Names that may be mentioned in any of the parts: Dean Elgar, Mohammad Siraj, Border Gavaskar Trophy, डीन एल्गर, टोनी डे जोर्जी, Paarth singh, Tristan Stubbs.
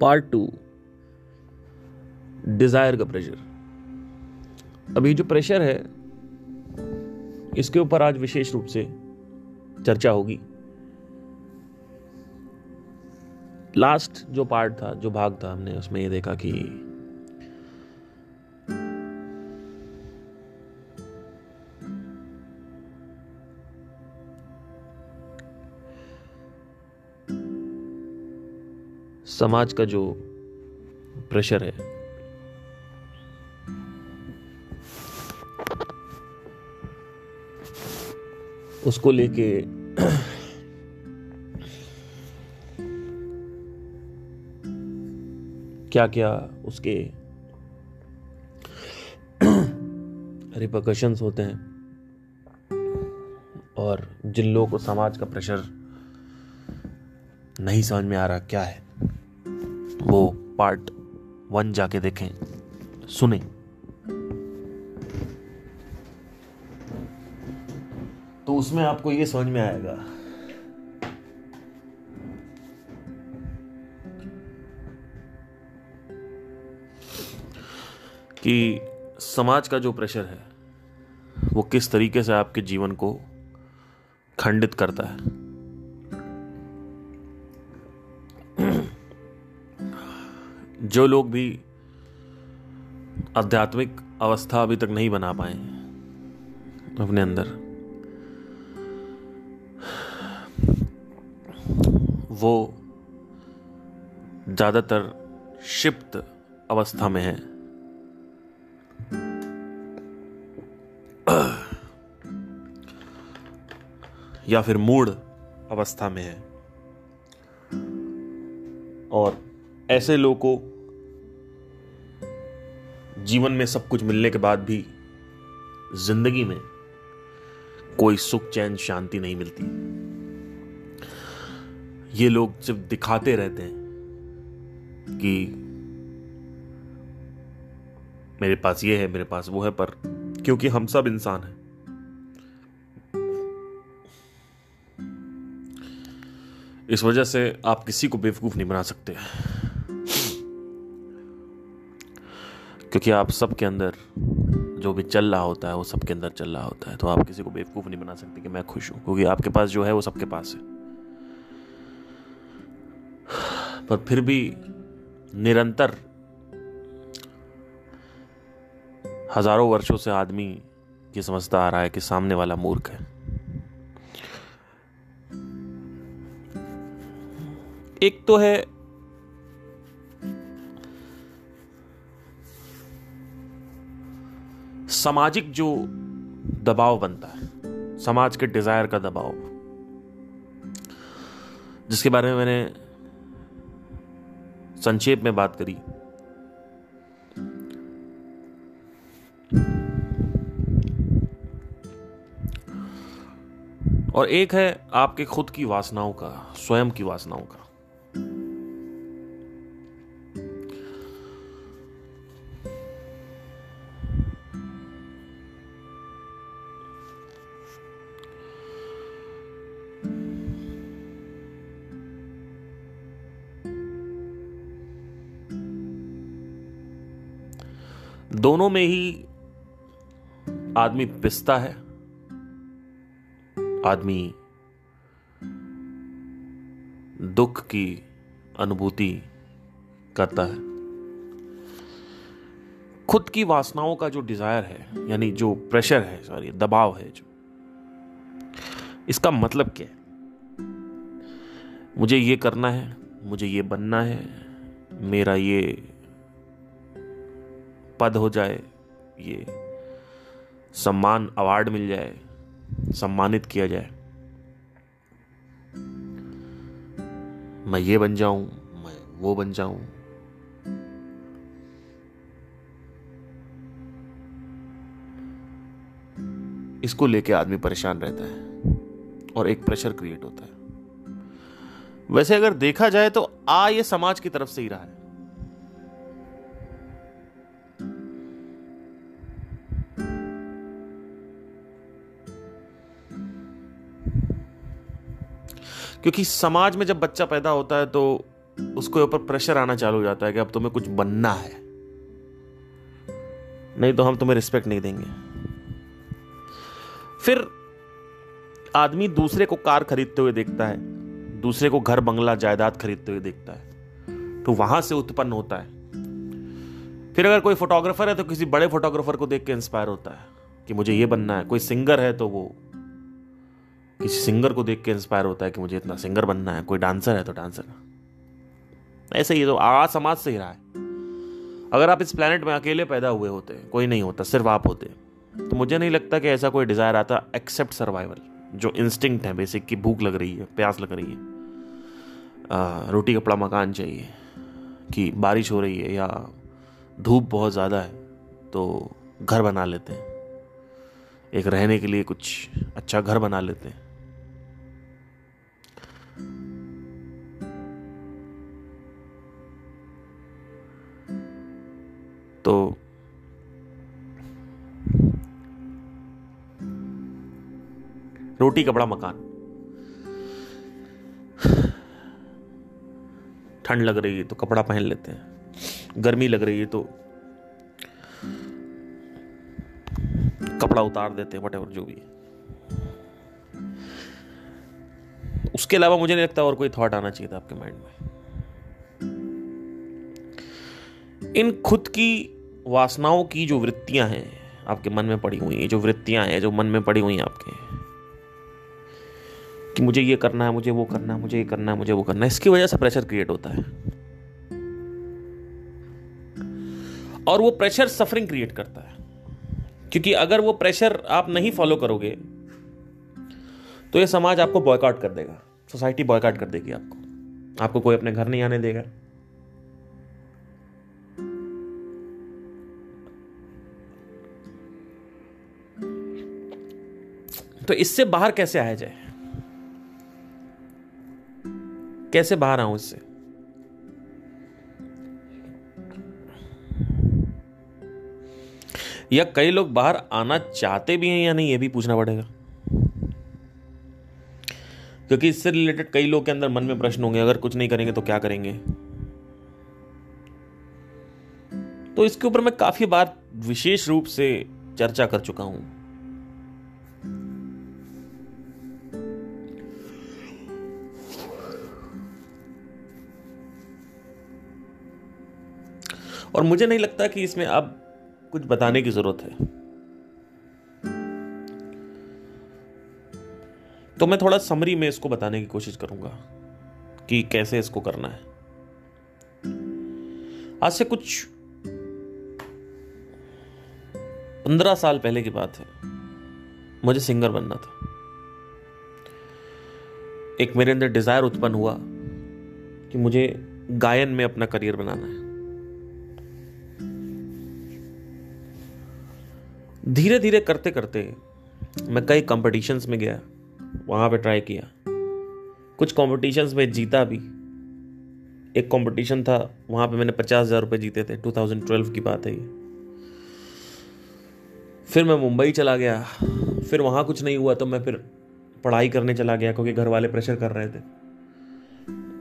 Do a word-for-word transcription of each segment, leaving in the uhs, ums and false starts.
Part two, desire का pressure. अभी जो प्रेशर है इसके ऊपर आज विशेष रूप से चर्चा होगी। लास्ट जो पार्ट था, जो भाग था, हमने उसमें ये देखा कि समाज का जो प्रेशर है उसको लेके क्या क्या उसके रिपरकशंस होते हैं, और जिन लोगों को समाज का प्रेशर नहीं समझ में आ रहा क्या है, वो पार्ट वन जाके देखें, सुने। तो उसमें आपको ये समझ में आएगा कि समाज का जो प्रेशर है वो किस तरीके से आपके जीवन को खंडित करता है। जो लोग भी आध्यात्मिक अवस्था अभी तक नहीं बना पाए अपने अंदर, वो ज़्यादातर क्षिप्त अवस्था में है। या फिर मूड अवस्था में है। और ऐसे लोगों को जीवन में सब कुछ मिलने के बाद भी जिंदगी में कोई सुख, चैन, शांति नहीं मिलती। ये लोग सिर्फ दिखाते रहते हैं कि मेरे पास ये है, मेरे पास वो है, पर क्योंकि हम सब इंसान हैं, इस वजह से आप किसी को बेवकूफ नहीं बना सकते, क्योंकि आप सबके अंदर जो भी चल रहा होता है वो सबके अंदर चल रहा होता है। तो आप किसी को बेवकूफ़ नहीं बना सकते कि मैं खुश हूँ, क्योंकि आपके पास जो है वो सबके पास है। पर फिर भी निरंतर हजारों वर्षों से आदमी ये समझता आ रहा है कि सामने वाला मूर्ख है। एक तो है सामाजिक जो दबाव बनता है, समाज के डिजायर का दबाव, जिसके बारे में मैंने संक्षेप में बात करी। और एक है आपके खुद की वासनाओं का, स्वयं की वासनाओं का। दोनों में ही आदमी पिसता है, आदमी दुख की अनुभूति करता है। खुद की वासनाओं का जो डिजायर है, यानी जो प्रेशर है, सॉरी दबाव है, जो इसका मतलब क्या है? मुझे ये करना है, मुझे ये बनना है, मेरा ये पद हो जाए, ये सम्मान, अवार्ड मिल जाए, सम्मानित किया जाए, मैं ये बन जाऊं, मैं वो बन जाऊं। इसको लेके आदमी परेशान रहता है और एक प्रेशर क्रिएट होता है। वैसे अगर देखा जाए तो आ ये समाज की तरफ से ही रहा है। क्योंकि समाज में जब बच्चा पैदा होता है तो उसके ऊपर प्रेशर आना चालू हो जाता है कि अब तुम्हें कुछ बनना है, नहीं तो हम तुम्हें रिस्पेक्ट नहीं देंगे। फिर आदमी दूसरे को कार खरीदते हुए देखता है, दूसरे को घर बंगला जायदाद खरीदते हुए देखता है, तो वहां से उत्पन्न होता है। फिर अगर कोई फोटोग्राफर है तो किसी बड़े फोटोग्राफर को देख के इंस्पायर होता है कि मुझे ये बनना है। कोई सिंगर है तो वो किसी सिंगर को देख के इंस्पायर होता है कि मुझे इतना सिंगर बनना है। कोई डांसर है तो डांसर। ऐसे ही तो आज समाज से ही रहा है। अगर आप इस प्लेनेट में अकेले पैदा हुए होते, कोई नहीं होता, सिर्फ आप होते, तो मुझे नहीं लगता कि ऐसा कोई डिजायर आता एक्सेप्ट सर्वाइवल, जो इंस्टिंक्ट है बेसिक की भूख लग रही है, प्यास लग रही है, रोटी कपड़ा मकान चाहिए, कि बारिश हो रही है या धूप बहुत ज़्यादा है तो घर बना लेते हैं, एक रहने के लिए कुछ अच्छा घर बना लेते हैं। तो रोटी कपड़ा मकान, ठंड लग रही है तो कपड़ा पहन लेते हैं, गर्मी लग रही है तो कपड़ा उतार देते हैं, व्हाटएवर जो भी है। उसके अलावा मुझे नहीं लगता और कोई थॉट आना चाहिए था आपके माइंड में। इन खुद की वासनाओं की जो वृत्तियां हैं आपके मन में पड़ी हुई हैं, जो वृत्तियां हैं जो मन में पड़ी हुई हैं आपके, कि मुझे ये करना है, मुझे वो करना है, मुझे ये करना है, मुझे वो करना है, इसकी वजह से प्रेशर क्रिएट होता है और वो प्रेशर सफरिंग क्रिएट करता है। क्योंकि अगर वो प्रेशर आप नहीं फॉलो करोगे तो ये समाज आपको बॉयकॉट कर देगा, सोसाइटी बॉयकॉट कर देगी आपको, आपको कोई अपने घर नहीं आने देगा। तो इससे बाहर कैसे आया जाए, कैसे बाहर आऊं इससे? या कई लोग बाहर आना चाहते भी हैं या नहीं, ये भी पूछना पड़ेगा, क्योंकि इससे रिलेटेड कई लोग के अंदर मन में प्रश्न होंगे, अगर कुछ नहीं करेंगे तो क्या करेंगे। तो इसके ऊपर मैं काफी बार विशेष रूप से चर्चा कर चुका हूं। और मुझे नहीं लगता कि इसमें अब कुछ बताने की जरूरत है। तो मैं थोड़ा समरी में इसको बताने की कोशिश करूंगा कि कैसे इसको करना है। आज से कुछ पंद्रह साल पहले की बात है, मुझे सिंगर बनना था। एक मेरे अंदर डिजायर उत्पन्न हुआ कि मुझे गायन में अपना करियर बनाना है। धीरे धीरे करते करते मैं कई कॉम्पिटिशन्स में गया, वहाँ पे ट्राई किया, कुछ कॉम्पिटिशन्स में जीता भी। एक कॉम्पिटिशन था वहाँ पे मैंने पचास हज़ार रुपये जीते थे, दो हज़ार बारह की बात है ये। फिर मैं मुंबई चला गया, फिर वहाँ कुछ नहीं हुआ तो मैं फिर पढ़ाई करने चला गया, क्योंकि घर वाले प्रेशर कर रहे थे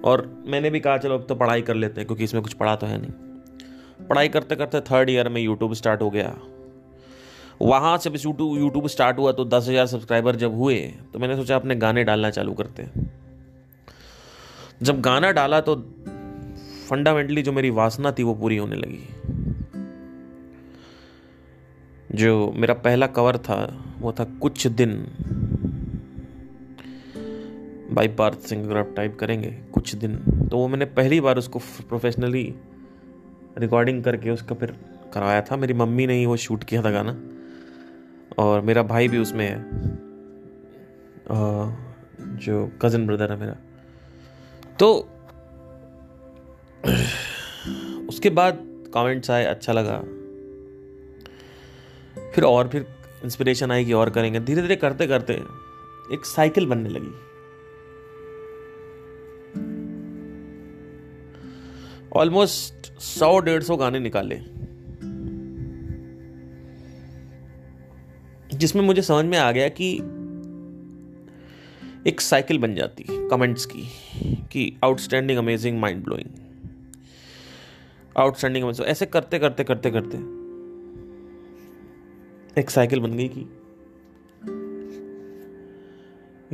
और मैंने भी कहा चलो अब तो पढ़ाई कर लेते हैं, क्योंकि इसमें कुछ पढ़ा तो है नहीं। पढ़ाई करते करते थर्ड ईयर में यूट्यूब स्टार्ट हो गया। वहाँ से बस यूट्यूब यूट्यूब स्टार्ट हुआ तो दस हज़ार सब्सक्राइबर जब हुए तो मैंने सोचा अपने गाने डालना चालू करते हैं। जब गाना डाला तो फंडामेंटली जो मेरी वासना थी वो पूरी होने लगी। जो मेरा पहला कवर था वो था कुछ दिन बाय पार्थ सिंह, अगर आप टाइप करेंगे कुछ दिन, तो वो मैंने पहली बार उसको प्रोफेशनली रिकॉर्डिंग करके उसका फिर कराया था। मेरी मम्मी ने ही वो शूट किया था गाना, और मेरा भाई भी उसमें है, जो कज़न ब्रदर है मेरा। तो उसके बाद कमेंट्स आए, अच्छा लगा, फिर और फिर इंस्पिरेशन आई कि और करेंगे। धीरे धीरे करते करते एक साइकिल बनने लगी ऑलमोस्ट सौ डेढ़ सौ गाने निकाले, जिसमें मुझे समझ में आ गया कि एक साइकिल बन जाती है कमेंट्स की कि outstanding, amazing, mind blowing, outstanding, amazing, ऐसे करते करते करते करते एक साइकिल बन गई कि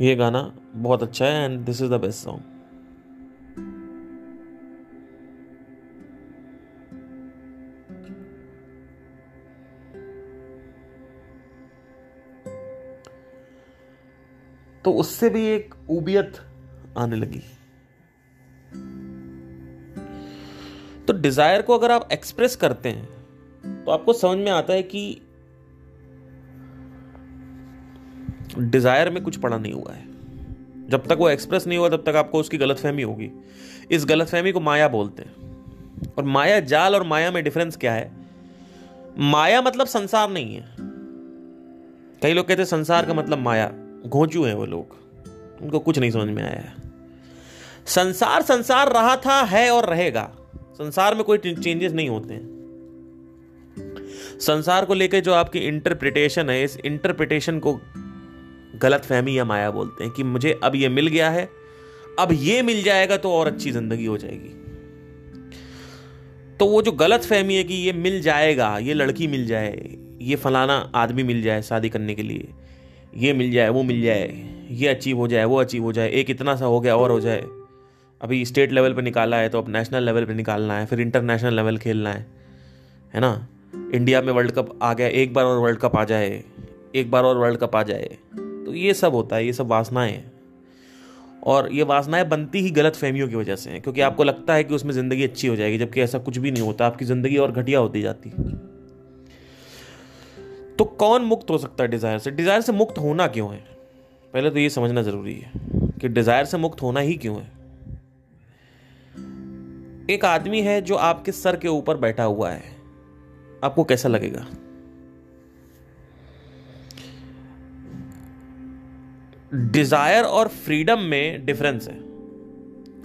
ये गाना बहुत अच्छा है and this is the best song. तो उससे भी एक उबियत आने लगी। तो डिजायर को अगर आप एक्सप्रेस करते हैं तो आपको समझ में आता है कि डिजायर में कुछ पड़ा नहीं हुआ है। जब तक वो एक्सप्रेस नहीं हुआ तब तक आपको उसकी गलतफहमी होगी। इस गलतफहमी को माया बोलते हैं। और माया जाल और माया में डिफरेंस क्या है? माया मतलब संसार नहीं है। कई लोग कहते हैं संसार का मतलब माया, घोंचू हैं वो लोग, उनको कुछ नहीं समझ में आया। संसार संसार रहा था, है और रहेगा। संसार में कोई चेंजेस नहीं होते हैं। संसार को लेकर जो आपकी इंटरप्रिटेशन है, इस इंटरप्रिटेशन को गलत फहमी या माया बोलते हैं कि मुझे अब ये मिल गया है, अब ये मिल जाएगा तो और अच्छी जिंदगी हो जाएगी। तो वो जो गलत फहमी है कि ये मिल जाएगा, ये लड़की मिल जाए, ये फलाना आदमी मिल जाए शादी करने के लिए, ये मिल जाए, वो मिल जाए, ये अचीव हो जाए, वो अचीव हो जाए, एक इतना सा हो गया और हो जाए, अभी स्टेट लेवल पे निकाला है तो अब नेशनल लेवल पे निकालना है, फिर इंटरनेशनल लेवल खेलना है, है ना। इंडिया में वर्ल्ड कप आ गया, एक बार और वर्ल्ड कप आ जाए, एक बार और वर्ल्ड कप आ जाए, तो ये सब होता है, ये सब वासनाएं हैं। और ये वासनाएं बनती ही गलत फहमियों की वजह से हैं, क्योंकि आपको लगता है कि उसमें ज़िंदगी अच्छी हो जाएगी, जबकि ऐसा कुछ भी नहीं होता। आपकी ज़िंदगी और घटिया होती जाती। तो कौन मुक्त हो सकता है डिज़ायर से? डिज़ायर से मुक्त होना क्यों है? पहले तो ये समझना ज़रूरी है कि डिज़ायर से मुक्त होना ही क्यों है। एक आदमी है जो आपके सर के ऊपर बैठा हुआ है, आपको कैसा लगेगा? डिज़ायर और फ्रीडम में डिफरेंस है।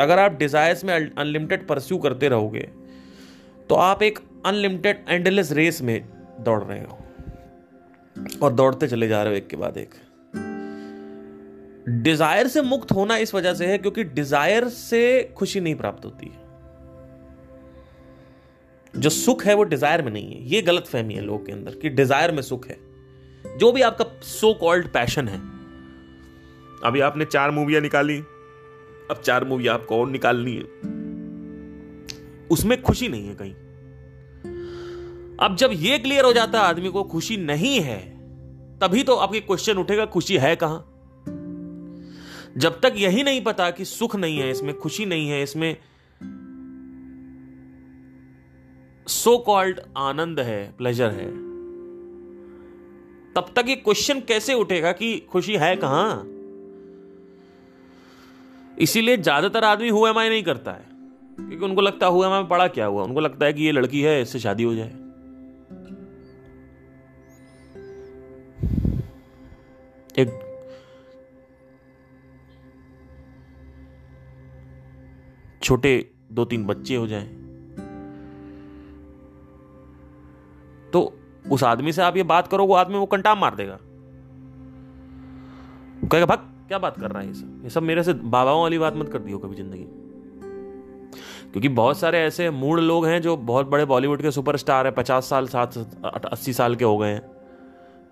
अगर आप डिज़ायर्स में अनलिमिटेड परस्यू करते रहोगे तो आप एक अनलिमिटेड एंडलेस रेस में दौड़ रहे हो और दौड़ते चले जा रहे हो एक के बाद एक। डिजायर से मुक्त होना इस वजह से है क्योंकि डिजायर से खुशी नहीं प्राप्त होती है। जो सुख है वो डिजायर में नहीं है। ये गलत फहमी है लोगों के अंदर कि डिजायर में सुख है। जो भी आपका सो कॉल्ड पैशन है, अभी आपने चार मूवियां निकाली, अब चार मूवियां आपको और निकालनी है, उसमें खुशी नहीं है कहीं। अब जब ये क्लियर हो जाता है आदमी को खुशी नहीं है, तभी तो आपके क्वेश्चन उठेगा खुशी है कहां। जब तक यही नहीं पता कि सुख नहीं है इसमें, खुशी नहीं है इसमें, सो कॉल्ड आनंद है, प्लेजर है, तब तक ये क्वेश्चन कैसे उठेगा कि खुशी है कहां। इसीलिए ज्यादातर आदमी हू एम आई नहीं करता है, क्योंकि उनको लगता हुआ मैं पढ़ा क्या हुआ। उनको लगता है कि ये लड़की है, इससे शादी हो जाए। एक छोटे दो तीन बच्चे हो जाएं। तो उस आदमी से आप ये बात करो, वो आदमी वो कंटाम मार देगा, कहेगा भाग, क्या बात कर रहा है ये सब, ये सब मेरे से बाबाओं वाली बात मत कर दियो कभी जिंदगी में। क्योंकि बहुत सारे ऐसे मूड लोग हैं जो बहुत बड़े बॉलीवुड के सुपरस्टार हैं, पचास साल सात अस्सी साल के हो गए हैं,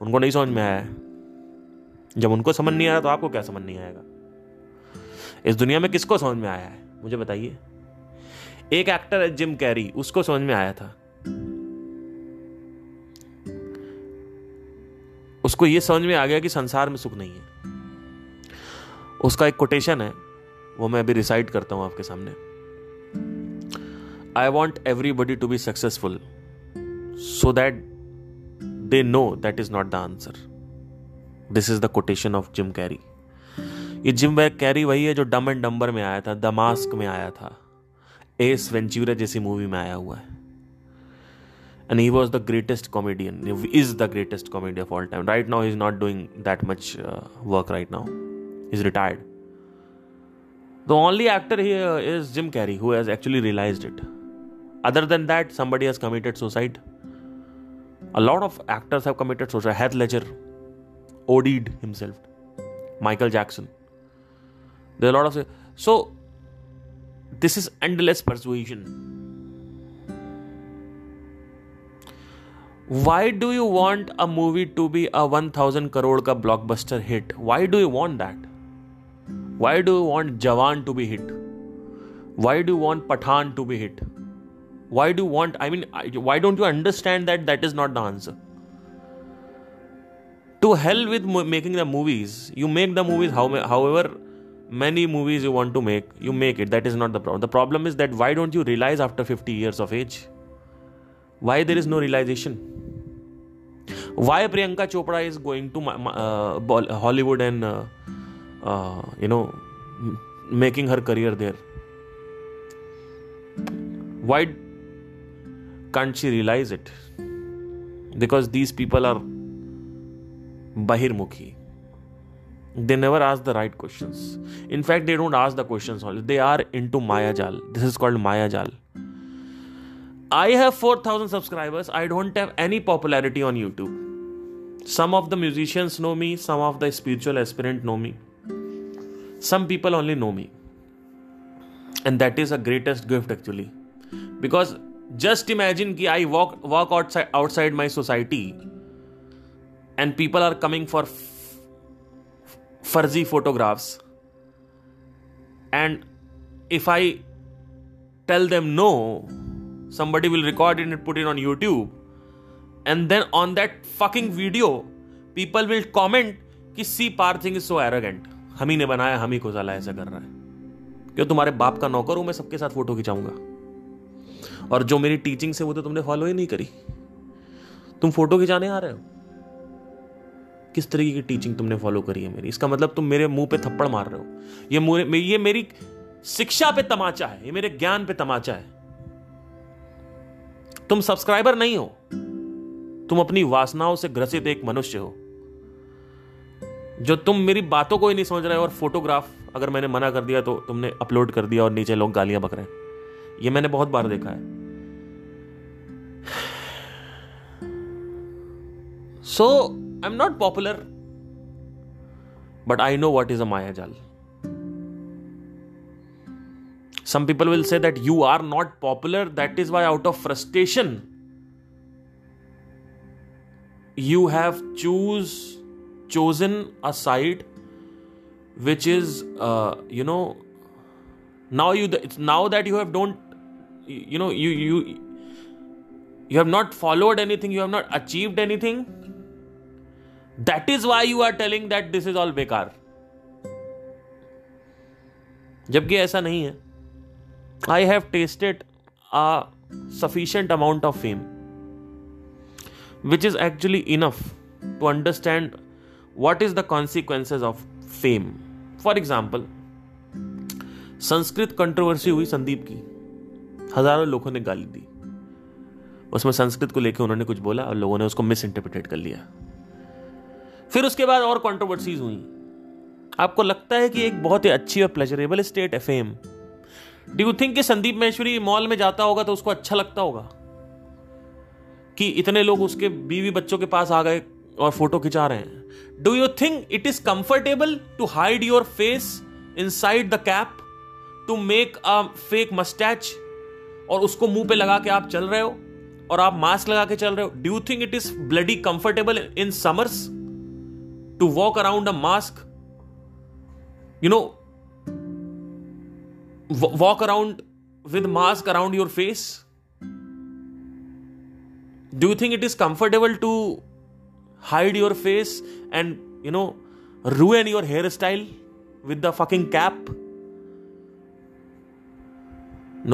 उनको नहीं समझ में आया है। जब उनको समझ नहीं आया तो आपको क्या समझ नहीं आएगा? इस दुनिया में किसको समझ में आया है मुझे बताइए। एक एक्टर है जिम कैरी, उसको समझ में आया था। उसको ये समझ में आ गया कि संसार में सुख नहीं है। उसका एक कोटेशन है, वो मैं अभी रिसाइट करता हूं आपके सामने। I want everybody to be successful so that they know that is not the answer. This is the quotation of Jim Carrey. ये जिम कैरी वही है जो डम एंड डम्बर में आया था, द मास्क में आया था, एस वेंचुरा जैसी मूवी में आया हुआ है। And he was the greatest comedian. He is the greatest comedian of all time. Right now he is not doing that much uh, work right now. He is retired. The only actor here is Jim Carrey who has actually realized it. Other than that, somebody has committed suicide. A lot of actors have committed suicide. Heath Ledger OD'd himself. Michael Jackson. There are a lot of... So, this is endless persuasion. Why do you want a movie to be a one thousand crore ka blockbuster hit? Why do you want that? Why do you want Jawan to be hit? Why do you want Pathaan to be hit? Why do you want... I mean, why don't you understand that that is not the answer? To hell with mo- making the movies. You make the movies how, however many movies you want to make. You make it. That is not the problem. The problem is that why don't you realize after fifty years of age? Why there is no realization? Why Priyanka Chopra is going to uh, Hollywood and, uh, uh, you know, making her career there? Why can't she realize it? Because these people are bahirmukhi. They never ask the right questions. In fact, they don't ask the questions. They are into Mayajal. This is called Mayajal. I have four thousand subscribers. I don't have any popularity on YouTube. Some of the musicians know me. Some of the spiritual aspirants know me. Some people only know me. And that is the greatest gift actually. Because just imagine ki I walk, walk outside, outside my society and people are coming for f- fuzzy photographs. And if I tell them no... Somebody will record it and put it on YouTube. And then on that fucking video, people will comment कि see Paarth singh is so arrogant. हम ही ने बनाया, हम ही को साला ऐसा कर रहा है। क्यों तुम्हारे बाप का नौकर हूँ, मैं सबके साथ फोटो खिंचाऊंगा। और जो मेरी टीचिंग से वो तो तुमने फॉलो ही नहीं करी। तुम फोटो खिंचाने आ रहे हो। किस तरीके की टीचिंग तुमने फॉलो करी है मेरी? इसका मतलब तुम मेरे मुंह पे थप्पड़ मार रहे हो। ये ये मेरी शिक्षा पे तमाचा है, ये मेरे ज्ञान पे तमाचा है। तुम सब्सक्राइबर नहीं हो, तुम अपनी वासनाओं से ग्रसित एक मनुष्य हो। जो तुम मेरी बातों को ही नहीं समझ रहे हो और फोटोग्राफ अगर मैंने मना कर दिया तो तुमने अपलोड कर दिया और नीचे लोग गालियां बक रहे हैं। ये मैंने बहुत बार देखा है। So I am not popular but I know what is a मायाजाल। Some people will say that you are not popular. That is why out of frustration, you have choose, chosen a site which is, uh, you know, now you now that you have don't, you know, you, you, you have not followed anything. You have not achieved anything. That is why you are telling that this is all bekar. जबकि ऐसा नहीं है। I have tasted a sufficient amount of fame, which is actually enough to understand what is the consequences of fame. For example, Sanskrit controversy हुई संदीप की, हजारों लोगों ने गाली दी। उसमें संस्कृत को लेकर उन्होंने कुछ बोला और लोगों ने उसको मिस इंटरप्रिटेट कर लिया। फिर उसके बाद और कंट्रोवर्सीज हुई। आपको लगता है कि एक बहुत ही अच्छी और प्लेजरेबल स्टेट है फेम। डू यू थिंक कि संदीप महेश्वरी मॉल में जाता होगा तो उसको अच्छा लगता होगा कि इतने लोग उसके बीवी बच्चों के पास आ गए और फोटो खिंचा रहे हैं? Do you think it is comfortable to hide your face inside the cap, to make a fake moustache और उसको मुंह पे लगा के आप चल रहे हो और आप मास्क लगा के चल रहे हो? Do you think it is bloody comfortable in summers to walk around a mask, you know, walk around with mask around your face? Do you think it is comfortable to hide your face and, you know, ruin your hairstyle with the fucking cap?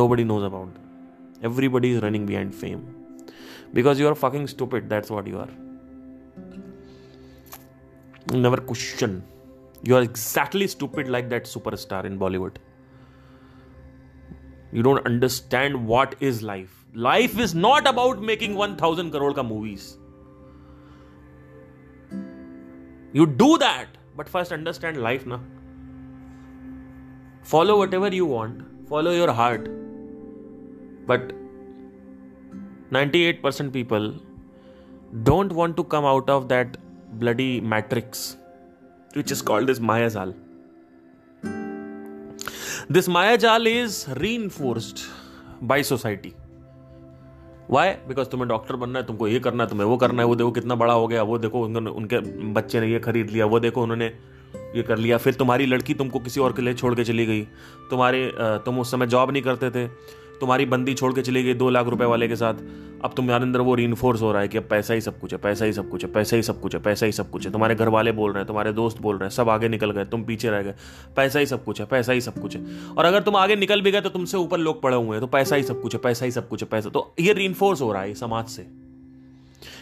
Nobody knows about that. Everybody is running behind fame. Because you are fucking stupid, that's what you are. Never question. You are exactly stupid like that superstar in Bollywood. You don't understand what is life. Life is not about making one thousand crore ka movies. You do that, but first understand life na. Follow whatever you want. Follow your heart. But ninety-eight percent people don't want to come out of that bloody matrix, which is called this Mayajal. This Maya Jal is reinforced by society. Why? Because तुम्हें doctor बनना है, तुमको ये करना है, तुम्हें वो करना है, वो देखो कितना बड़ा हो गया, वो देखो उन्होंने उनके बच्चे ने ये खरीद लिया, वो देखो उन्होंने ये कर लिया, फिर तुम्हारी लड़की तुमको किसी और के लिए छोड़ के चली गई, तुम्हारे तुम उस समय जॉब नहीं करते थे, तुम्हारी बंदी छोड़ के चली गई दो लाख रुपए वाले के साथ, अब तुम्हारे अंदर वो रीइंफोर्स हो रहा है कि अब पैसा ही सब कुछ है, पैसा ही सब कुछ है, पैसा ही सब कुछ है, पैसा ही सब कुछ है, तुम्हारे घर वाले बोल रहे हैं, तुम्हारे दोस्त बोल रहे हैं, सब आगे निकल गए, तुम पीछे रह गए, पैसा ही सब कुछ है, पैसा ही सब कुछ है, और अगर तुम आगे निकल भी गए तो तुमसे ऊपर लोग पड़े हुए हैं, तो पैसा ही सब कुछ है, पैसा ही सब कुछ है, पैसा, तो ये रीइंफोर्स हो रहा है समाज से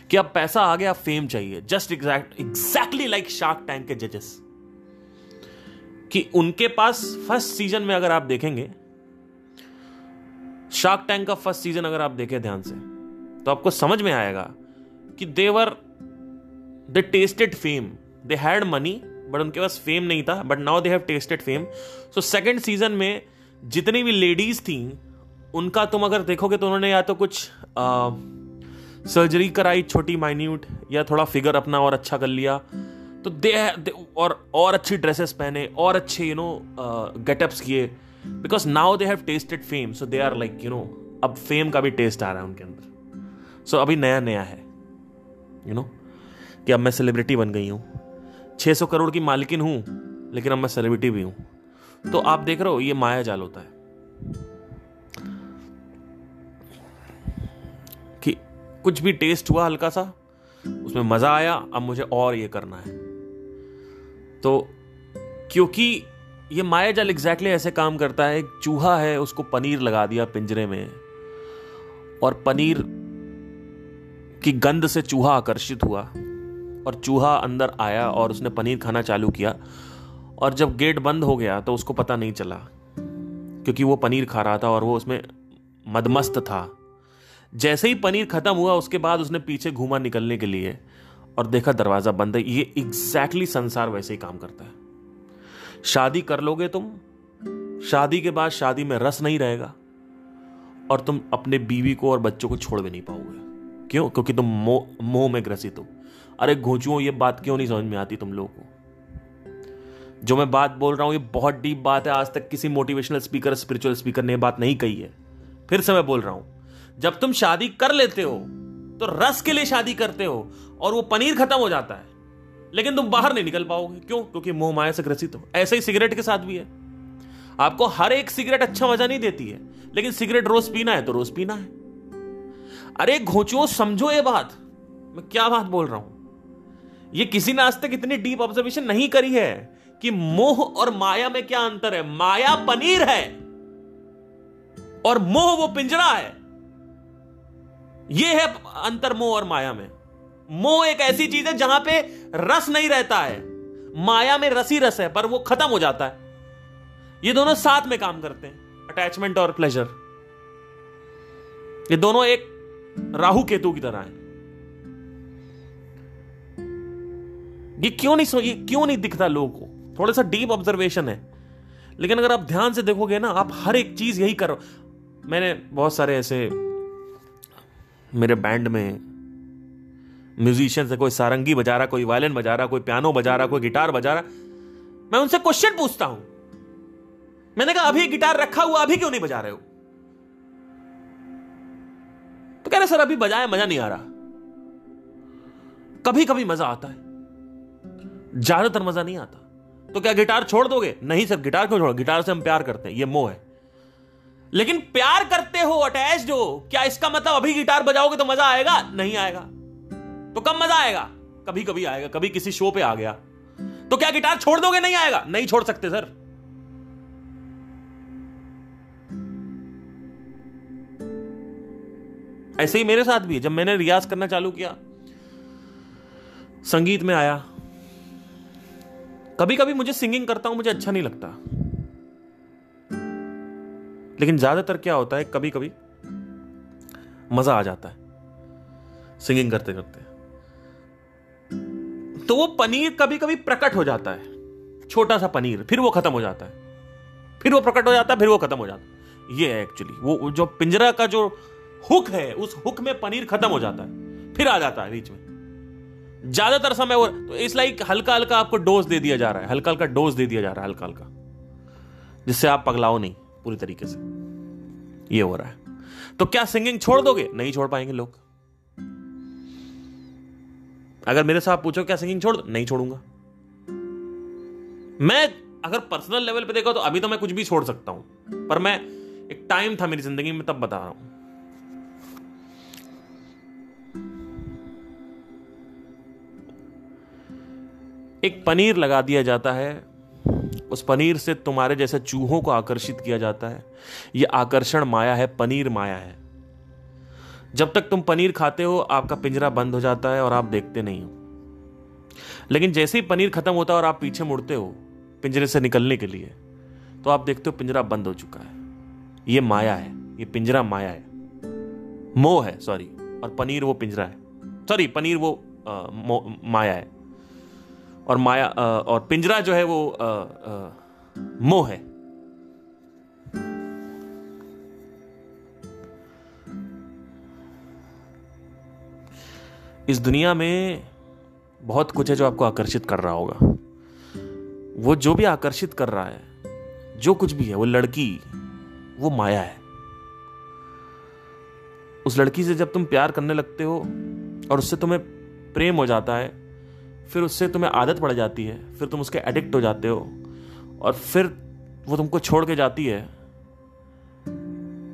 कि अब पैसा आ गया, अब फेम चाहिए, just exact exactly like Shark Tank के जजेस, कि उनके पास फर्स्ट सीजन में अगर आप देखेंगे शार्क टैंक का फर्स्ट सीजन अगर आप देखें ध्यान से तो आपको समझ में आएगा कि they were they tasted fame, they had money but उनके पास फेम नहीं था, but now they have tested fame. So second season में जितनी भी लेडीज थी उनका तुम अगर देखोगे तो उन्होंने या तो कुछ आ, सर्जरी कराई छोटी माइन्यूट, या थोड़ा फिगर अपना और अच्छा कर लिया, तो दे, दे और, और अच्छी ड्रेसेस पहने और अच्छे यू नो गेटअप्स किए, because now they have tested fame, so they are like you know अब फेम का भी टेस्ट आ रहा है उनके अंदर. सो so, अभी नया नया है यू you नो know, कि अब मैं सेलिब्रिटी बन गई हूँ, छह सौ करोड़ की मालिकिन हूँ, लेकिन अब मैं सेलिब्रिटी भी हूँ. तो आप देख रहे हो ये माया जाल होता है कि कुछ भी टेस्ट हुआ हल्का सा, उसमें मजा आया, अब मुझे और ये करना है. तो क्योंकि ये माया जाल एग्जैक्टली ऐसे काम करता है, एक चूहा है उसको पनीर लगा दिया पिंजरे में, और पनीर की गंध से चूहा आकर्षित हुआ, और चूहा अंदर आया और उसने पनीर खाना चालू किया, और जब गेट बंद हो गया तो उसको पता नहीं चला क्योंकि वो पनीर खा रहा था और वो उसमें मदमस्त था. जैसे ही पनीर खत्म हुआ उसके बाद उसने पीछे घूमा निकलने के लिए और देखा दरवाज़ा बंद है. ये एग्जैक्टली संसार वैसे ही काम करता है. शादी कर लोगे तुम, शादी के बाद शादी में रस नहीं रहेगा और तुम अपने बीवी को और बच्चों को छोड़ भी नहीं पाओगे. क्यों? क्योंकि तुम मोह मोह में ग्रसित हो. अरे घोंचुओं, ये बात क्यों नहीं समझ में आती तुम लोगों को? जो मैं बात बोल रहा हूं ये बहुत डीप बात है. आज तक किसी मोटिवेशनल स्पीकर, स्पिरिचुअल स्पीकर ने बात नहीं कही है. फिर से मैं बोल रहा हूं, जब तुम शादी कर लेते हो तो रस के लिए शादी करते हो और वो पनीर खत्म हो जाता है, लेकिन तुम बाहर नहीं निकल पाओगे. क्यों? क्योंकि मोह माया से ग्रसित हो. ऐसे ही सिगरेट के साथ भी है. आपको हर एक सिगरेट अच्छा मजा नहीं देती है, लेकिन सिगरेट रोज पीना है तो रोज पीना है. अरे घोंचुओं, समझो ये बात, मैं क्या बात बोल रहा हूं. ये किसी ने आज तक इतनी डीप ऑब्जर्वेशन नहीं करी है कि मोह और माया में क्या अंतर है. माया पनीर है और मोह वो पिंजरा है. यह है अंतर मोह और माया में. मोह एक ऐसी चीज है जहां पे रस नहीं रहता है. माया में रस ही रस है, पर वो खत्म हो जाता है. ये दोनों साथ में काम करते हैं, अटैचमेंट और प्लेजर. ये दोनों एक राहु केतु की तरह हैं. ये क्यों नहीं सो, ये क्यों नहीं दिखता लोगों को? थोड़ा सा डीप ऑब्जर्वेशन है, लेकिन अगर आप ध्यान से देखोगे ना, आप हर एक चीज यही करो. मैंने बहुत सारे ऐसे मेरे बैंड में म्यूजिशियंस है, कोई सारंगी बजा रहा, कोई वायलिन बजा रहा, कोई पियानो बजा रहा, कोई गिटार बजा रहा. मैं उनसे क्वेश्चन पूछता हूं. मैंने कहा अभी गिटार रखा हुआ, अभी क्यों नहीं बजा रहे हो? तो कह रहे सर अभी बजाया, मजा नहीं आ रहा. कभी कभी मजा आता है, ज्यादातर मजा नहीं आता. तो क्या गिटार छोड़ दोगे? नहीं सर. गिटार क्यों छोड़ो? गिटार से हम प्यार करते हैं, ये मोह है. लेकिन प्यार करते हो, अटैच्ड हो, क्या इसका मतलब अभी गिटार बजाओगे तो मजा आएगा? नहीं आएगा. तो कब मजा आएगा? कभी कभी आएगा. कभी किसी शो पे आ गया तो क्या गिटार छोड़ दोगे? नहीं आएगा. नहीं छोड़ सकते सर. ऐसे ही मेरे साथ भी है. जब मैंने रियाज करना चालू किया, संगीत में आया, कभी कभी मुझे सिंगिंग करता हूं मुझे अच्छा नहीं लगता, लेकिन ज्यादातर क्या होता है, कभी कभी मजा आ जाता है सिंगिंग करते करते. तो वो पनीर कभी कभी प्रकट हो जाता है, छोटा सा पनीर, फिर वो खत्म हो जाता है, फिर वो प्रकट हो जाता है, फिर वो खत्म हो जाता है. ये है एक्चुअली वो जो पिंजरा का जो हुक है, उस हुक में पनीर खत्म हो जाता है, फिर आ जाता है बीच में. ज्यादातर समय वो तो इस लाइक हल्का हल्का आपको डोज दे दिया जा रहा है, हल्का हल्का डोज दे दिया जा रहा है, हल्का हल्का. जिससे आप पगलाओ नहीं पूरी तरीके से। ये हो रहा है। तो क्या सिंगिंग छोड़ दोगे? नहीं छोड़ पाएंगे लोग। अगर मेरे से आप पूछो क्या सिंगिंग छोड़ दो, नहीं छोड़ूंगा मैं। अगर पर्सनल लेवल पे देखो तो अभी तो मैं कुछ भी छोड़ सकता हूं, पर मैं एक टाइम था मेरी जिंदगी में, तब बता रहा हूं। एक पनीर लगा दिया जाता है, उस पनीर से तुम्हारे जैसे चूहों को आकर्षित किया जाता है। यह आकर्षण माया है, पनीर माया है। जब तक तुम पनीर खाते हो आपका पिंजरा बंद हो जाता है और आप देखते नहीं हो, लेकिन जैसे ही पनीर खत्म होता है और आप पीछे मुड़ते हो पिंजरे से निकलने के लिए, तो आप देखते हो पिंजरा बंद हो चुका है। ये माया है, ये पिंजरा माया है, मोह है सॉरी, और पनीर वो पिंजरा है, सॉरी पनीर वो आ, माया है, और माया आ, और पिंजरा जो है वो आ, आ, मोह है। इस दुनिया में बहुत कुछ है जो आपको आकर्षित कर रहा होगा। वो जो भी आकर्षित कर रहा है, जो कुछ भी है, वो लड़की, वो माया है। उस लड़की से जब तुम प्यार करने लगते हो और उससे तुम्हें प्रेम हो जाता है, फिर उससे तुम्हें आदत पड़ जाती है, फिर तुम उसके एडिक्ट हो जाते हो, और फिर वो तुमको छोड़ के जाती है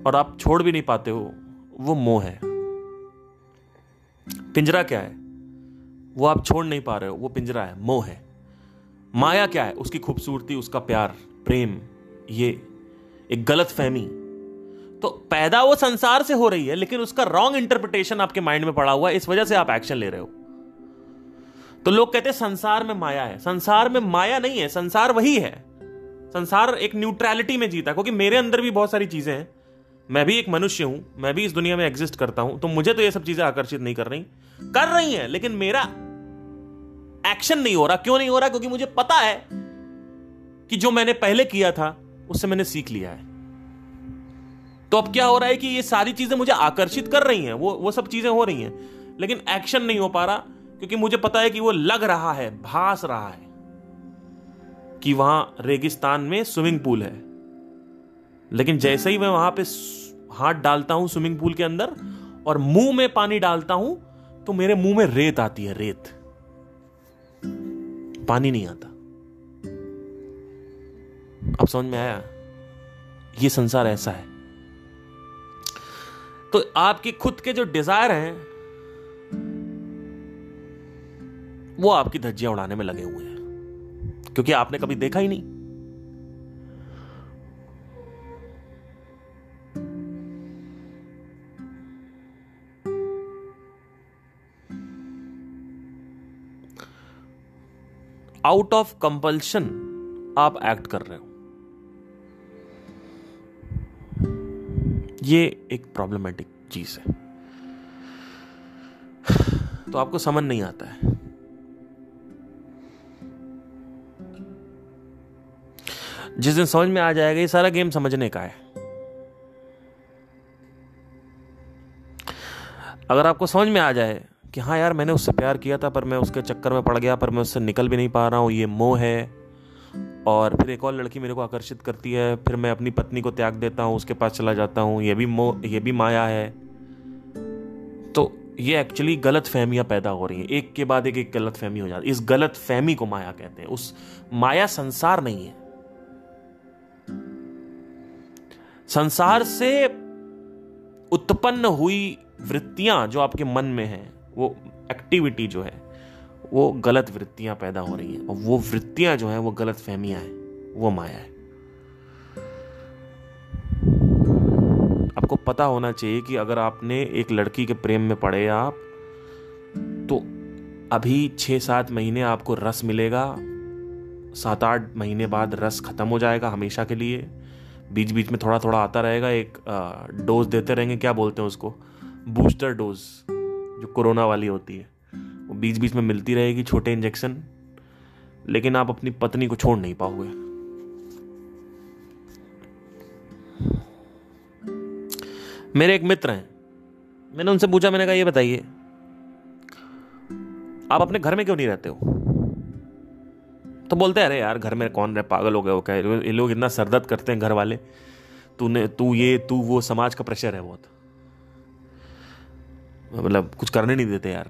और आप छोड़ भी नहीं पाते हो। वो मोह है। पिंजरा क्या है? वो आप छोड़ नहीं पा रहे हो, वो पिंजरा है, मोह है। माया क्या है? उसकी खूबसूरती, उसका प्यार, प्रेम, ये एक गलत फहमी। तो पैदा वो संसार से हो रही है, लेकिन उसका रॉन्ग इंटरप्रिटेशन आपके माइंड में पड़ा हुआ है, इस वजह से आप एक्शन ले रहे हो। तो लोग कहते हैं संसार में माया है। संसार में माया नहीं है, संसार वही है। संसार एक न्यूट्रलिटी में जीता, क्योंकि मेरे अंदर भी बहुत सारी चीजें हैं, मैं भी एक मनुष्य हूं, मैं भी इस दुनिया में एग्जिस्ट करता हूं, तो मुझे तो ये सब चीजें आकर्षित नहीं कर रही, कर रही हैं, लेकिन मेरा एक्शन नहीं हो रहा। क्यों नहीं हो रहा? क्योंकि मुझे पता है कि जो मैंने पहले किया था उससे मैंने सीख लिया है। तो अब क्या हो रहा है कि ये सारी चीजें मुझे आकर्षित कर रही हैं, वो वो सब चीजें हो रही हैं, लेकिन एक्शन नहीं हो पा रहा, क्योंकि मुझे पता है कि वो लग रहा है, भास रहा है कि वहां रेगिस्तान में स्विमिंग पूल है, लेकिन जैसे ही मैं वहां पे हाथ डालता हूं स्विमिंग पूल के अंदर और मुंह में पानी डालता हूं, तो मेरे मुंह में रेत आती है, रेत, पानी नहीं आता। अब समझ में आया? ये संसार ऐसा है। तो आपके खुद के जो डिजायर हैं वो आपकी धज्जियां उड़ाने में लगे हुए हैं, क्योंकि आपने कभी देखा ही नहीं। आउट ऑफ कंपल्शन आप एक्ट कर रहे हो, ये एक प्रॉब्लमेटिक चीज है। तो आपको समझ नहीं आता है। जिस दिन समझ में आ जाएगा, ये सारा गेम समझने का है। अगर आपको समझ में आ जाए कि हाँ यार मैंने उससे प्यार किया था, पर मैं उसके चक्कर में पड़ गया, पर मैं उससे निकल भी नहीं पा रहा हूँ, ये मोह है, और फिर एक और लड़की मेरे को आकर्षित करती है, फिर मैं अपनी पत्नी को त्याग देता हूँ, उसके पास चला जाता हूँ, ये भी मोह, ये भी माया है। तो ये एक्चुअली गलत फहमियाँ पैदा हो रही हैं, एक के बाद एक एक गलत फहमी हो जाती है। इस गलत फहमी को माया कहते हैं। उस माया संसार नहीं है। संसार से उत्पन्न हुई वृत्तियाँ जो आपके मन में हैं, वो एक्टिविटी जो है, वो गलत वृत्तियां पैदा हो रही हैं, और वो वृत्तियां जो हैं वो गलत फहमियां हैं, वो माया है। आपको पता होना चाहिए कि अगर आपने एक लड़की के प्रेम में पड़े आप, तो अभी छः सात महीने आपको रस मिलेगा, सात आठ महीने बाद रस खत्म हो जाएगा हमेशा के लिए। बीच बीच में थोड़ा थोड़ा आता रहेगा, एक डोज देते रहेंगे, क्या बोलते हैं उसको, बूस्टर डोज जो कोरोना वाली होती है, वो बीच बीच में मिलती रहेगी, छोटे इंजेक्शन, लेकिन आप अपनी पत्नी को छोड़ नहीं पाओगे। मेरे एक मित्र हैं, मैंने उनसे पूछा, मैंने कहा ये बताइए आप अपने घर में क्यों नहीं रहते हो? तो बोलते हैं अरे यार घर में कौन रहे, पागल हो गए, वो क्या ये लोग इतना सरदर्द करते हैं घर वाले, तूने तू ये तू वो, समाज का प्रेशर है बहुत, मतलब कुछ करने नहीं देते यार।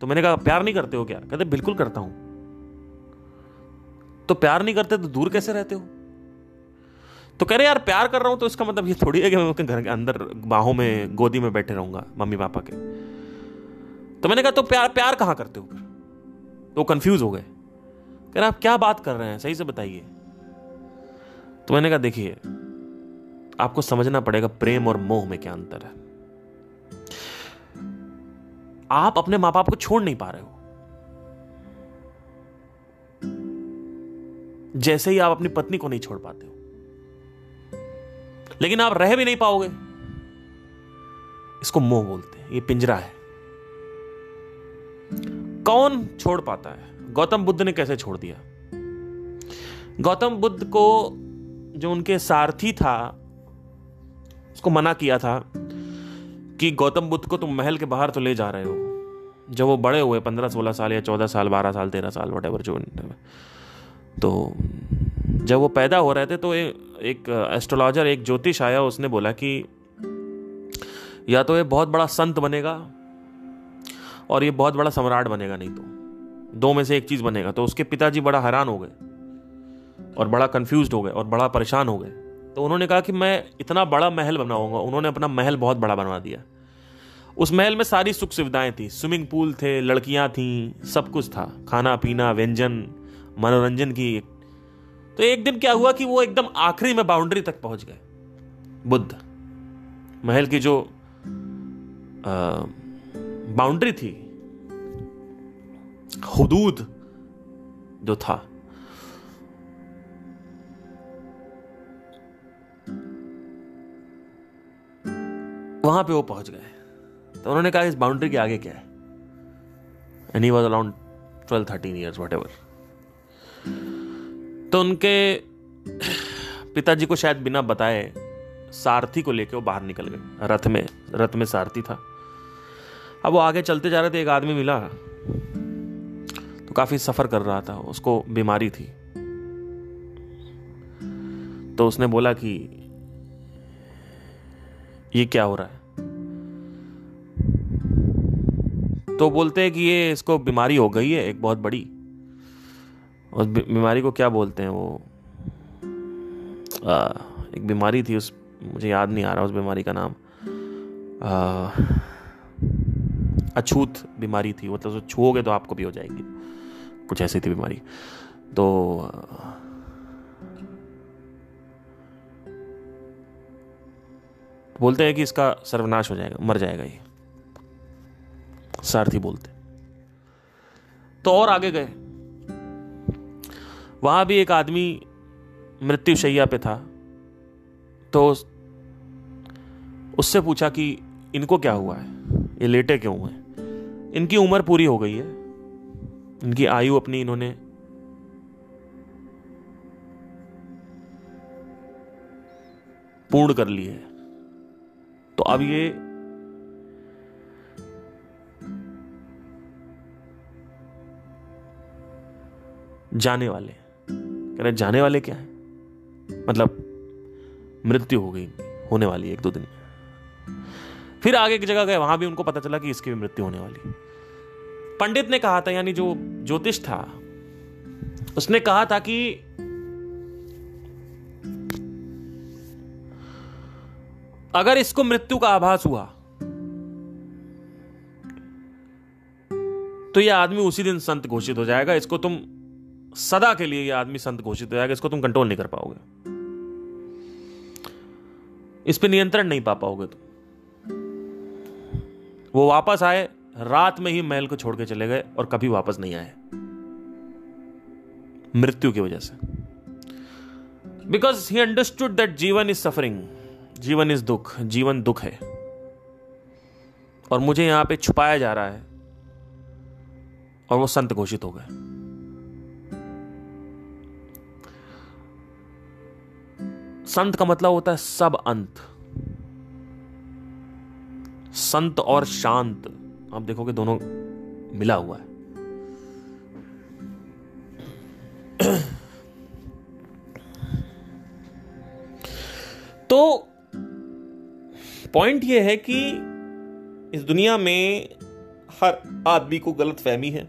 तो मैंने कहा प्यार नहीं करते हो क्या? कहते बिल्कुल करता हूं। तो प्यार नहीं करते तो दूर कैसे रहते हो? तो कह रहे यार प्यार कर रहा हूं तो इसका मतलब ये थोड़ी है कि मैं उनके घर के अंदर बाहों में गोदी में बैठे रहूंगा मम्मी पापा के। तो मैंने कहा तो प्यार प्यार कहां करते हो? तो कंफ्यूज हो गए, कह रहे आप क्या बात कर रहे हैं, सही से बताइए। तो मैंने कहा देखिए आपको समझना पड़ेगा प्रेम और मोह में क्या अंतर है। आप अपने मां बाप को छोड़ नहीं पा रहे हो। जैसे ही आप अपनी पत्नी को नहीं छोड़ पाते हो, लेकिन आप रह भी नहीं पाओगे। इसको मोह बोलते हैं, ये पिंजरा है। कौन छोड़ पाता है? गौतम बुद्ध ने कैसे छोड़ दिया? गौतम बुद्ध को जो उनके सारथी था उसको मना किया था कि गौतम बुद्ध को तुम महल के बाहर तो ले जा रहे हो। जब वो बड़े हुए पंद्रह सोलह साल या चौदह साल बारह साल तेरह साल व्हाटएवर जो, तो जब वो पैदा हो रहे थे तो ए, एक एस्ट्रोलॉजर एक ज्योतिष आया, उसने बोला कि या तो ये बहुत बड़ा संत बनेगा और ये बहुत बड़ा सम्राट बनेगा, नहीं तो दो में से एक चीज़ बनेगा। तो उसके पिताजी बड़ा हैरान हो गए और बड़ा कंफ्यूज हो गए और बड़ा परेशान हो गए। तो उन्होंने कहा कि मैं इतना बड़ा महल बनाऊंगा। उन्होंने अपना महल बहुत बड़ा बनवा दिया। उस महल में सारी सुख सुविधाएं थी, स्विमिंग पूल थे, लड़कियां थीं, सब कुछ था, खाना पीना, व्यंजन, मनोरंजन की। तो एक दिन क्या हुआ कि वो एकदम आखिरी में बाउंड्री तक पहुंच गए। बुद्ध महल की जो बाउंड्री थी, हुदूद जो था, वहां पे वो पहुंच गए। तो उन्होंने कहा इस बाउंड्री के आगे क्या है? And he was around twelve thirteen years whatever. तो उनके पिताजी को शायद बिना बताए सारथी को लेकर वो बाहर निकल गए रथ में। रथ में सारथी था। अब वो आगे चलते जा रहे थे, एक आदमी मिला, तो काफी सफर कर रहा था, उसको बीमारी थी। तो उसने बोला कि ये क्या हो रहा है? तो बोलते हैं कि ये इसको बीमारी हो गई है एक बहुत बड़ी। उस बीमारी को क्या बोलते हैं वो, आ, एक बीमारी थी, उस मुझे याद नहीं आ रहा उस बीमारी का नाम। आ, अछूत बीमारी थी, मतलब तो छूओगे तो आपको भी हो जाएगी, कुछ ऐसी थी बीमारी। तो बोलते हैं कि इसका सर्वनाश हो जाएगा, मर जाएगा ये, सारथी बोलते। तो और आगे गए, वहाँ भी एक आदमी मृत्युशैया पे था। तो उससे पूछा कि इनको क्या हुआ है, ये लेटे क्यों हैं? इनकी उम्र पूरी हो गई है, इनकी आयु अपनी इन्होंने पूर्ण कर ली है। तो अब ये जाने वाले हैं। कह रहे जाने वाले क्या है? मतलब मृत्यु हो गई, होने वाली है एक दो दिन में। फिर आगे की जगह गए, वहां भी उनको पता चला कि इसकी भी मृत्यु होने वाली है। पंडित ने कहा था, यानी जो ज्योतिष था उसने कहा था कि अगर इसको मृत्यु का आभास हुआ तो यह आदमी उसी दिन संत घोषित हो जाएगा। इसको तुम सदा के लिए, यह आदमी संत घोषित हो जाएगा, इसको तुम कंट्रोल नहीं कर पाओगे, इस पे नियंत्रण नहीं पा पाओगे तुम। वो वापस आए, रात में ही महल को छोड़ के चले गए और कभी वापस नहीं आए, मृत्यु की वजह से। बिकॉज ही अंडरस्टूड दैट जीवन इज सफरिंग, जीवन इज दुख, जीवन दुख है और मुझे यहां पे छुपाया जा रहा है। और वो संत घोषित हो गए। संत का मतलब होता है सब अंत। संत और शांत आप देखोगे दोनों मिला हुआ है। तो पॉइंट यह है कि इस दुनिया में हर आदमी को गलत फहमी है।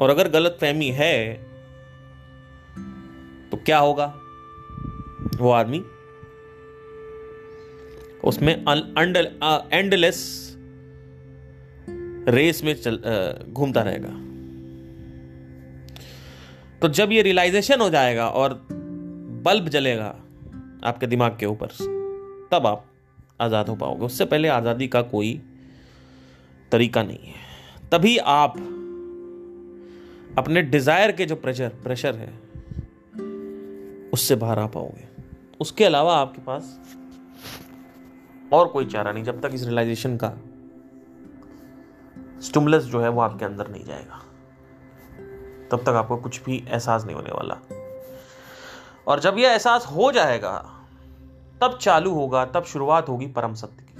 और अगर गलत फहमी है तो क्या होगा, वो आदमी उसमें अंडल, एंडलेस रेस में चल घूमता रहेगा। तो जब ये रियलाइजेशन हो जाएगा और बल्ब जलेगा आपके दिमाग के ऊपर, तब आप आज़ाद हो पाओगे। उससे पहले आज़ादी का कोई तरीका नहीं है। तभी आप अपने डिज़ायर के जो प्रेशर प्रेशर है उससे बाहर आ पाओगे। उसके अलावा आपके पास और कोई चारा नहीं, जब तक इस रियलाइजेशन का स्टिमुलस जो है वो आपके अंदर नहीं जाएगा तब तक आपको कुछ भी एहसास नहीं होने वाला। और जब यह एहसास हो जाएगा तब चालू होगा, तब शुरुआत होगी परम सत्य की।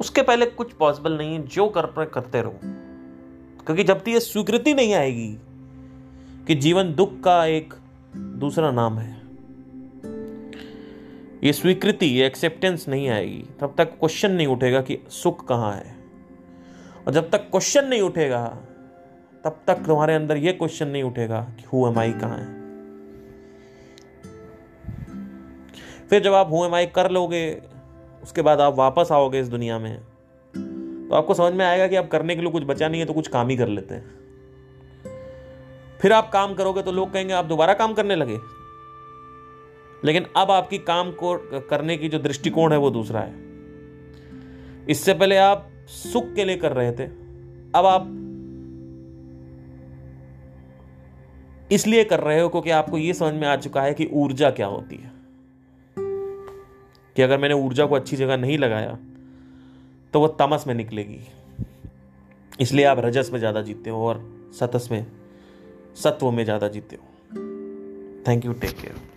उसके पहले कुछ पॉसिबल नहीं है, जो कर पर करते रहो। क्योंकि जब तक ये स्वीकृति नहीं आएगी कि जीवन दुख का एक दूसरा नाम है, ये स्वीकृति, ये एक्सेप्टेंस नहीं आएगी, तब तक क्वेश्चन नहीं उठेगा कि सुख कहाँ है। और जब तक क्वेश्चन नहीं उठेगा तब तक तुम्हारे अंदर ये क्वेश्चन नहीं उठेगा कि हु एम आई कहाँ है। फिर जब आप हु एम आई कर लोगे, उसके बाद आप वापस आओगे इस दुनिया में, तो आपको समझ में आएगा कि आप करने के लिए कुछ बचा नहीं है, तो कुछ काम ही कर लेते हैं। फिर आप काम करोगे तो लोग कहेंगे आप दोबारा काम करने लगे, लेकिन अब आपकी काम को करने की जो दृष्टिकोण है वो दूसरा है। इससे पहले आप सुख के लिए कर रहे थे, अब आप इसलिए कर रहे हो क्योंकि आपको ये समझ में आ चुका है कि ऊर्जा क्या होती है, कि अगर मैंने ऊर्जा को अच्छी जगह नहीं लगाया तो वो तमस में निकलेगी। इसलिए आप रजस में ज्यादा जीते हो और सतस में सत्व में ज्यादा जीते हो। Thank you, take care.